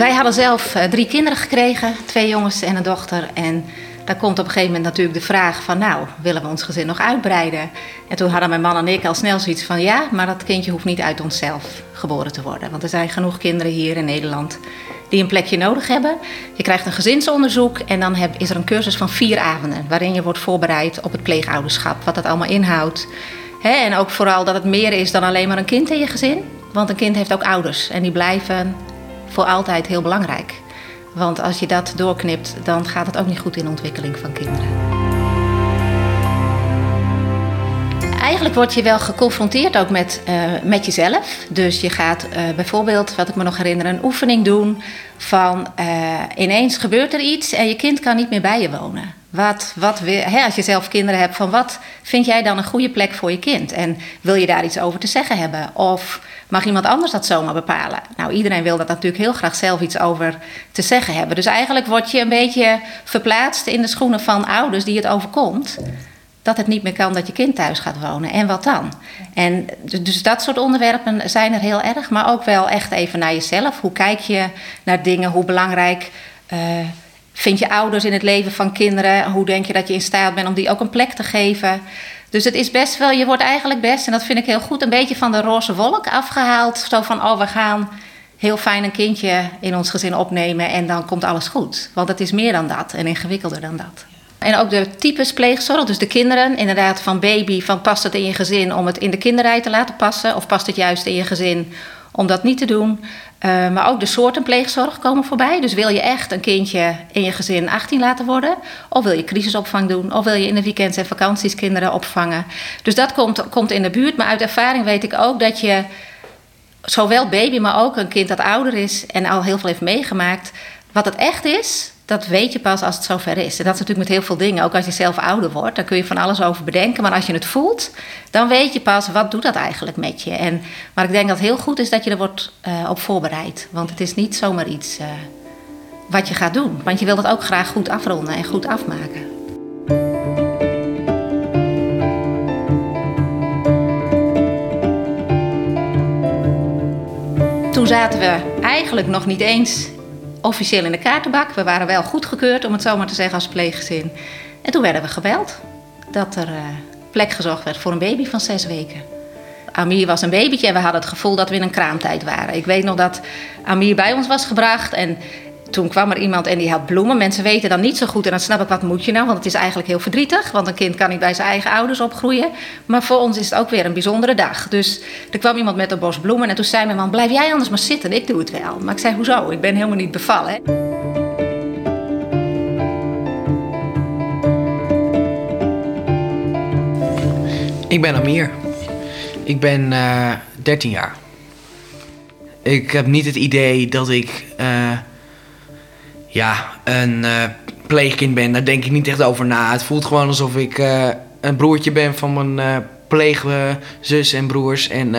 Wij hadden zelf 3 kinderen gekregen, 2 jongens en een dochter. En dan komt op een gegeven moment natuurlijk de vraag van, nou, willen we ons gezin nog uitbreiden? En toen hadden mijn man en ik al snel zoiets van, ja, maar dat kindje hoeft niet uit onszelf geboren te worden. Want er zijn genoeg kinderen hier in Nederland die een plekje nodig hebben. Je krijgt een gezinsonderzoek en dan is er een cursus van 4 avonden... waarin je wordt voorbereid op het pleegouderschap, wat dat allemaal inhoudt. En ook vooral dat het meer is dan alleen maar een kind in je gezin. Want een kind heeft ook ouders en die blijven voor altijd heel belangrijk. Want als je dat doorknipt, dan gaat het ook niet goed in de ontwikkeling van kinderen. Eigenlijk word je wel geconfronteerd ook met jezelf. Dus je gaat bijvoorbeeld, wat ik me nog herinner, een oefening doen van ineens gebeurt er iets en je kind kan niet meer bij je wonen. Als je zelf kinderen hebt, van wat vind jij dan een goede plek voor je kind? En wil je daar iets over te zeggen hebben? Of mag iemand anders dat zomaar bepalen? Nou, iedereen wil dat natuurlijk heel graag zelf iets over te zeggen hebben. Dus eigenlijk word je een beetje verplaatst in de schoenen van ouders die het overkomt. Dat het niet meer kan dat je kind thuis gaat wonen. En wat dan? En dus dat soort onderwerpen zijn er heel erg. Maar ook wel echt even naar jezelf. Hoe kijk je naar dingen? Hoe belangrijk vind je ouders in het leven van kinderen? Hoe denk je dat je in staat bent om die ook een plek te geven? Dus het is best wel, je wordt eigenlijk best, en dat vind ik heel goed, een beetje van de roze wolk afgehaald. Zo van, oh, we gaan heel fijn een kindje in ons gezin opnemen en dan komt alles goed. Want het is meer dan dat en ingewikkelder dan dat. En ook de types pleegzorg, dus de kinderen. Inderdaad, van baby, van past het in je gezin om het in de kinderrij te laten passen? Of past het juist in je gezin om dat niet te doen? Maar ook de soorten pleegzorg komen voorbij. Dus wil je echt een kindje in je gezin 18 laten worden? Of wil je crisisopvang doen? Of wil je in de weekends en vakanties kinderen opvangen? Dus dat komt in de buurt. Maar uit ervaring weet ik ook dat je zowel baby, maar ook een kind dat ouder is en al heel veel heeft meegemaakt, wat het echt is, dat weet je pas als het zover is. En dat is natuurlijk met heel veel dingen. Ook als je zelf ouder wordt, daar kun je van alles over bedenken. Maar als je het voelt, dan weet je pas, wat doet dat eigenlijk met je? Maar ik denk dat het heel goed is dat je er wordt op voorbereid. Want het is niet zomaar iets wat je gaat doen. Want je wil dat ook graag goed afronden en goed afmaken. Toen zaten we eigenlijk nog niet eens officieel in de kaartenbak. We waren wel goedgekeurd, om het zo maar te zeggen, als pleeggezin. En toen werden we gebeld dat er plek gezocht werd voor een baby van 6 weken. Amir was een babytje en we hadden het gevoel dat we in een kraamtijd waren. Ik weet nog dat Amir bij ons was gebracht en toen kwam er iemand en die had bloemen. Mensen weten dan niet zo goed en dan snap ik, wat moet je nou? Want het is eigenlijk heel verdrietig, want een kind kan niet bij zijn eigen ouders opgroeien. Maar voor ons is het ook weer een bijzondere dag. Dus er kwam iemand met een bos bloemen en toen zei mijn man, blijf jij anders maar zitten, ik doe het wel. Maar ik zei, hoezo? Ik ben helemaal niet bevallen. Hè? Ik ben Amir. Ik ben 13 jaar. Ik heb niet het idee dat ik een pleegkind ben. Daar denk ik niet echt over na. Het voelt gewoon alsof ik een broertje ben van mijn pleegzus en broers. En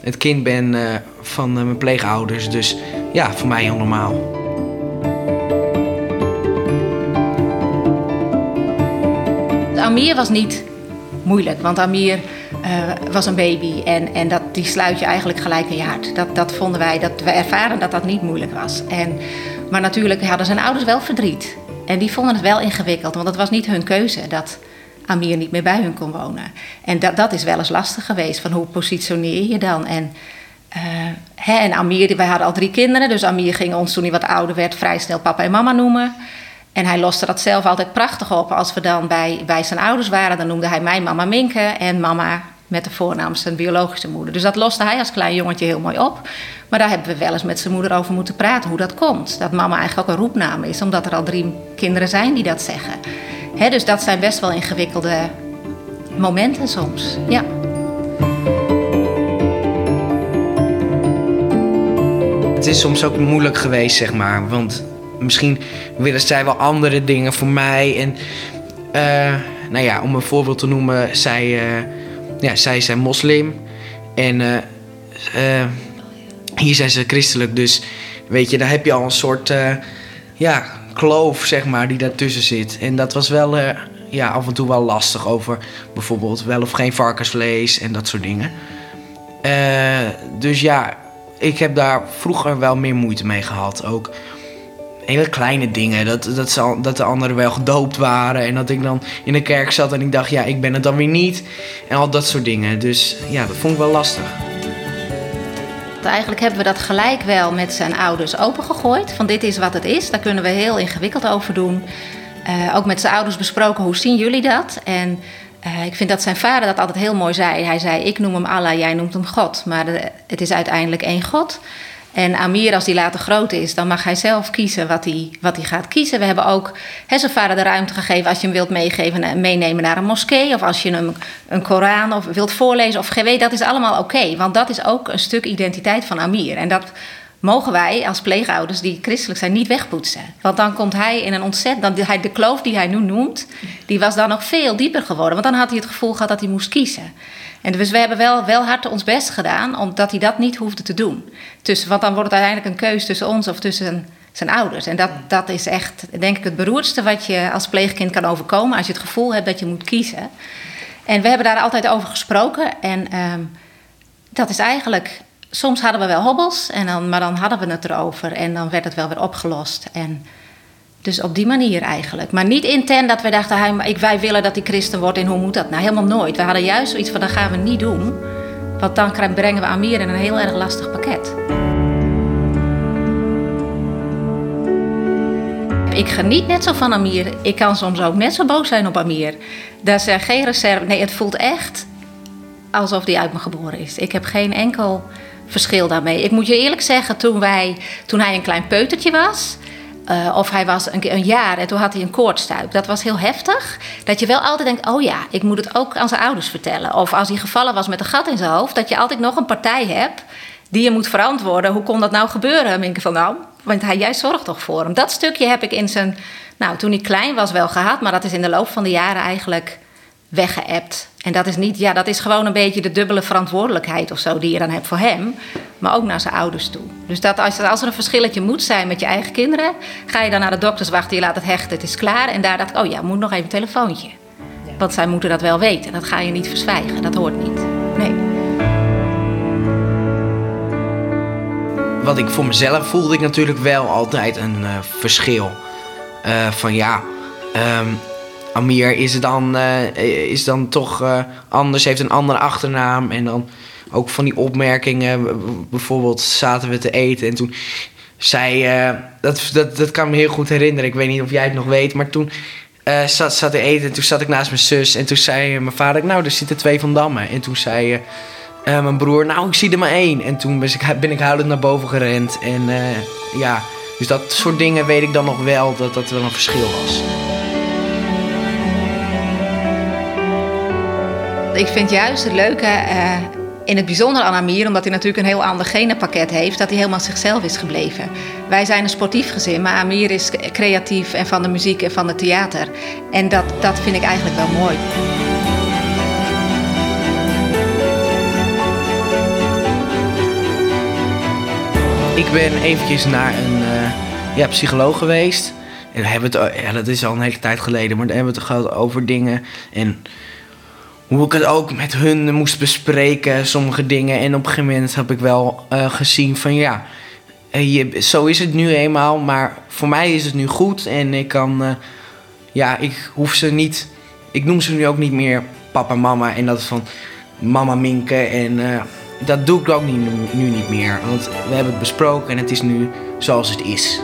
het kind ben van mijn pleegouders. Dus ja, voor mij heel normaal. Amir was niet moeilijk, want Amir was een baby en die sluit je eigenlijk gelijk in je hart. Dat vonden wij, dat we ervaren dat niet moeilijk was. Maar natuurlijk hadden zijn ouders wel verdriet. En die vonden het wel ingewikkeld, want het was niet hun keuze dat Amir niet meer bij hun kon wonen. En dat is wel eens lastig geweest, van hoe positioneer je dan? En Amir, wij hadden al 3 kinderen, dus Amir ging ons, toen hij wat ouder werd, vrij snel papa en mama noemen. En hij loste dat zelf altijd prachtig op. Als we dan bij zijn ouders waren, dan noemde hij mij mama Minke en mama met de voornaam zijn biologische moeder. Dus dat loste hij als klein jongetje heel mooi op. Maar daar hebben we wel eens met zijn moeder over moeten praten, hoe dat komt. Dat mama eigenlijk ook een roepnaam is, omdat er al 3 kinderen zijn die dat zeggen. Dus dat zijn best wel ingewikkelde momenten soms, ja. Het is soms ook moeilijk geweest, zeg maar, want misschien willen zij wel andere dingen voor mij. En om een voorbeeld te noemen, zij zijn moslim. En hier zijn ze christelijk. Dus weet je, daar heb je al een soort kloof, zeg maar, die daartussen zit. En dat was wel af en toe wel lastig over bijvoorbeeld wel of geen varkensvlees en dat soort dingen. Dus ja, Ik heb daar vroeger wel meer moeite mee gehad. Ook hele kleine dingen. Dat de anderen wel gedoopt waren. En dat ik dan in de kerk zat en ik dacht, ja, ik ben het dan weer niet. En al dat soort dingen. Dus ja, dat vond ik wel lastig. Eigenlijk hebben we dat gelijk wel met zijn ouders opengegooid. Van dit is wat het is. Daar kunnen we heel ingewikkeld over doen. Ook met zijn ouders besproken, hoe zien jullie dat? En ik vind dat zijn vader dat altijd heel mooi zei. Hij zei, ik noem hem Allah, jij noemt hem God. Maar het is uiteindelijk één God. En Amir, als die later groot is, dan mag hij zelf kiezen wat hij gaat kiezen. We hebben ook zijn vader de ruimte gegeven als je hem wilt meenemen naar een moskee. Of als je hem een Koran of wilt voorlezen of GW. Dat is allemaal oké, want dat is ook een stuk identiteit van Amir. En dat mogen wij als pleegouders die christelijk zijn niet wegpoetsen. Want dan komt hij in een ontzettend... De kloof die hij nu noemt, die was dan nog veel dieper geworden. Want dan had hij het gevoel gehad dat hij moest kiezen. En dus we hebben wel hard ons best gedaan, omdat hij dat niet hoefde te doen. Want dan wordt het uiteindelijk een keus tussen ons of tussen zijn ouders. En dat is echt, denk ik, het beroerdste wat je als pleegkind kan overkomen, als je het gevoel hebt dat je moet kiezen. En we hebben daar altijd over gesproken. En dat is eigenlijk... Soms hadden we wel hobbels, maar dan hadden we het erover. En dan werd het wel weer opgelost. En dus op die manier eigenlijk. Maar niet intern dat we dachten, wij willen dat hij christen wordt en hoe moet dat? Nou, helemaal nooit. We hadden juist zoiets van, dat gaan we niet doen. Want dan brengen we Amir in een heel erg lastig pakket. Ik geniet net zo van Amir. Ik kan soms ook net zo boos zijn op Amir. Daar zijn geen reserve. Nee, het voelt echt alsof hij uit me geboren is. Ik heb geen enkel verschil daarmee. Ik moet je eerlijk zeggen, toen hij een klein peutertje was, of hij was een jaar en toen had hij een koortstuip. Dat was heel heftig. Dat je wel altijd denkt, oh ja, ik moet het ook aan zijn ouders vertellen. Of als hij gevallen was met een gat in zijn hoofd, dat je altijd nog een partij hebt die je moet verantwoorden. Hoe kon dat nou gebeuren, Minke van Dam? Want jij zorgt toch voor hem. Dat stukje heb ik toen hij klein was wel gehad, maar dat is in de loop van de jaren eigenlijk weggeëpt. En dat is niet, dat is gewoon een beetje de dubbele verantwoordelijkheid of zo die je dan hebt voor hem, maar ook naar zijn ouders toe. Dus dat als er een verschilletje moet zijn met je eigen kinderen, ga je dan naar de dokters wachten, je laat het hechten, het is klaar. En daar dacht ik, moet nog even een telefoontje. Want zij moeten dat wel weten. Dat ga je niet verzwijgen, dat hoort niet. Nee. Wat ik voor mezelf voelde, ik natuurlijk wel altijd een verschil. Amir is dan toch anders, heeft een andere achternaam. En dan ook van die opmerkingen. Bijvoorbeeld zaten we te eten en toen zei... Dat kan me heel goed herinneren. Ik weet niet of jij het nog weet. Maar toen zat te eten en toen zat ik naast mijn zus. En toen zei mijn vader, nou, er zitten 2 Van Dammen. En toen zei mijn broer, nou, ik zie er maar 1. En toen ben ik huilend naar boven gerend. En dus dat soort dingen weet ik dan nog wel. Dat wel een verschil was. Ik vind juist het leuke in het bijzonder aan Amir, omdat hij natuurlijk een heel ander genenpakket heeft, dat hij helemaal zichzelf is gebleven. Wij zijn een sportief gezin, maar Amir is creatief en van de muziek en van het theater. En dat vind ik eigenlijk wel mooi. Ik ben eventjes naar een psycholoog geweest. En we hebben het, dat is al een hele tijd geleden, maar daar hebben we het gehad over dingen en hoe ik het ook met hun moest bespreken, sommige dingen. En op een gegeven moment heb ik wel gezien van zo is het nu eenmaal. Maar voor mij is het nu goed en ik kan, ik hoef ze niet... Ik noem ze nu ook niet meer papa, mama en dat van mama Minke. En dat doe ik ook nu niet meer. Want we hebben het besproken en het is nu zoals het is.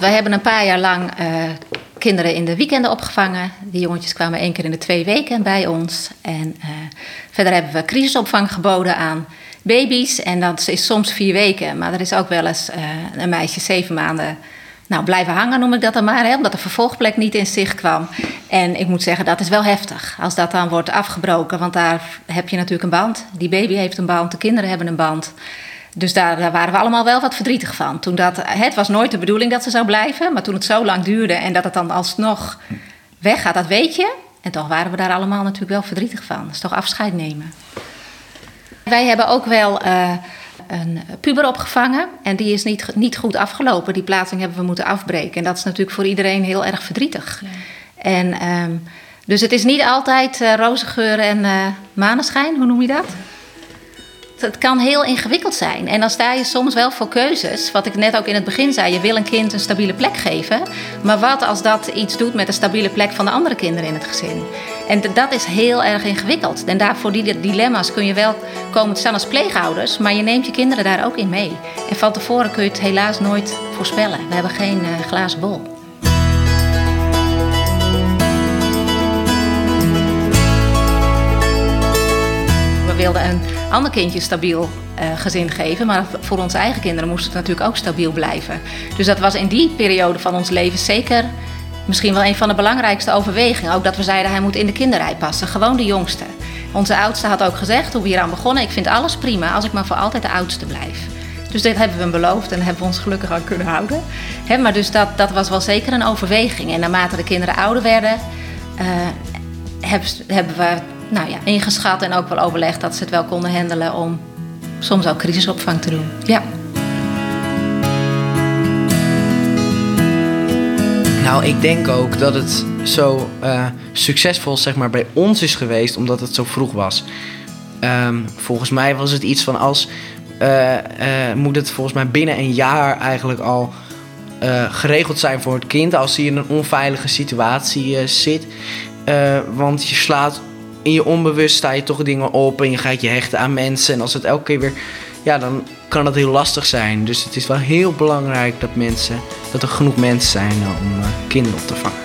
Wij hebben een paar jaar lang kinderen in de weekenden opgevangen. Die jongetjes kwamen 1 keer in de 2 weken bij ons. En verder hebben we crisisopvang geboden aan baby's. En dat is soms 4 weken. Maar er is ook wel eens een meisje 7 maanden... blijven hangen noem ik dat dan maar. Hè, omdat de vervolgplek niet in zicht kwam. En ik moet zeggen, dat is wel heftig. Als dat dan wordt afgebroken. Want daar heb je natuurlijk een band. Die baby heeft een band. De kinderen hebben een band. Dus daar waren we allemaal wel wat verdrietig van. Het was nooit de bedoeling dat ze zou blijven. Maar toen het zo lang duurde en dat het dan alsnog weggaat, dat weet je. En toch waren we daar allemaal natuurlijk wel verdrietig van. Dat is toch afscheid nemen. Wij hebben ook wel een puber opgevangen. En die is niet goed afgelopen. Die plaatsing hebben we moeten afbreken. En dat is natuurlijk voor iedereen heel erg verdrietig. Ja. En Dus het is niet altijd rozengeur en maneschijn, hoe noem je dat? Het kan heel ingewikkeld zijn. En dan sta je soms wel voor keuzes. Wat ik net ook in het begin zei. Je wil een kind een stabiele plek geven. Maar wat als dat iets doet met de stabiele plek van de andere kinderen in het gezin? En dat is heel erg ingewikkeld. En daarvoor die dilemma's kun je wel komen te staan als pleegouders. Maar je neemt je kinderen daar ook in mee. En van tevoren kun je het helaas nooit voorspellen. We hebben geen glazen bol. We wilden een ander kindje stabiel gezin geven. Maar voor onze eigen kinderen moest het natuurlijk ook stabiel blijven. Dus dat was in die periode van ons leven zeker misschien wel een van de belangrijkste overwegingen. Ook dat we zeiden, hij moet in de kinderrij passen. Gewoon de jongste. Onze oudste had ook gezegd, hoe we hier aan begonnen. Ik vind alles prima als ik maar voor altijd de oudste blijf. Dus dit hebben we hem beloofd en hebben we ons gelukkig aan kunnen houden. Maar dus dat was wel zeker een overweging. En naarmate de kinderen ouder werden, hebben we... ingeschat en ook wel overlegd dat ze het wel konden handelen om soms ook crisisopvang te doen. Ja. Ik denk ook dat het zo succesvol bij ons is geweest omdat het zo vroeg was. Volgens mij was het iets van als... moet het volgens mij binnen een jaar eigenlijk al geregeld zijn voor het kind als hij in een onveilige situatie zit. Want je slaat... In je onbewust sta je toch dingen op en je gaat je hechten aan mensen. En als het elke keer weer... Ja, dan kan dat heel lastig zijn. Dus het is wel heel belangrijk dat er genoeg mensen zijn om kinderen op te vangen.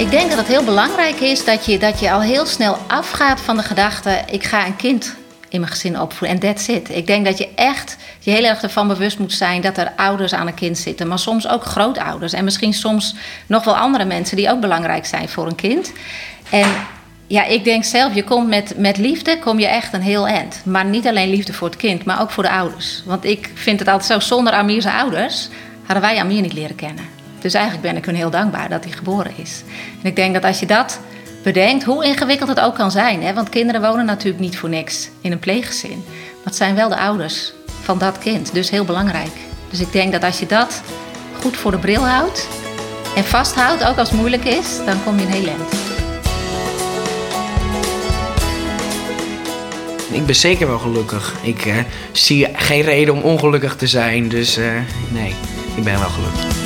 Ik denk dat het heel belangrijk is dat je al heel snel afgaat van de gedachte... ik ga een kind in mijn gezin opvoeden en that's it. Ik denk dat je echt je heel erg ervan bewust moet zijn... dat er ouders aan een kind zitten, maar soms ook grootouders... en misschien soms nog wel andere mensen die ook belangrijk zijn voor een kind. En ja, ik denk zelf, je komt met liefde kom je echt een heel eind. Maar niet alleen liefde voor het kind, maar ook voor de ouders. Want ik vind het altijd zo, zonder Amir's ouders... hadden wij Amir niet leren kennen. Dus eigenlijk ben ik hun heel dankbaar dat hij geboren is. En ik denk dat als je dat... bedenkt hoe ingewikkeld het ook kan zijn. Hè? Want kinderen wonen natuurlijk niet voor niks in een pleeggezin. Maar het zijn wel de ouders van dat kind. Dus heel belangrijk. Dus ik denk dat als je dat goed voor de bril houdt... en vasthoudt, ook als het moeilijk is, dan kom je een heel eind. Ik ben zeker wel gelukkig. Ik zie geen reden om ongelukkig te zijn. Dus nee, ik ben wel gelukkig.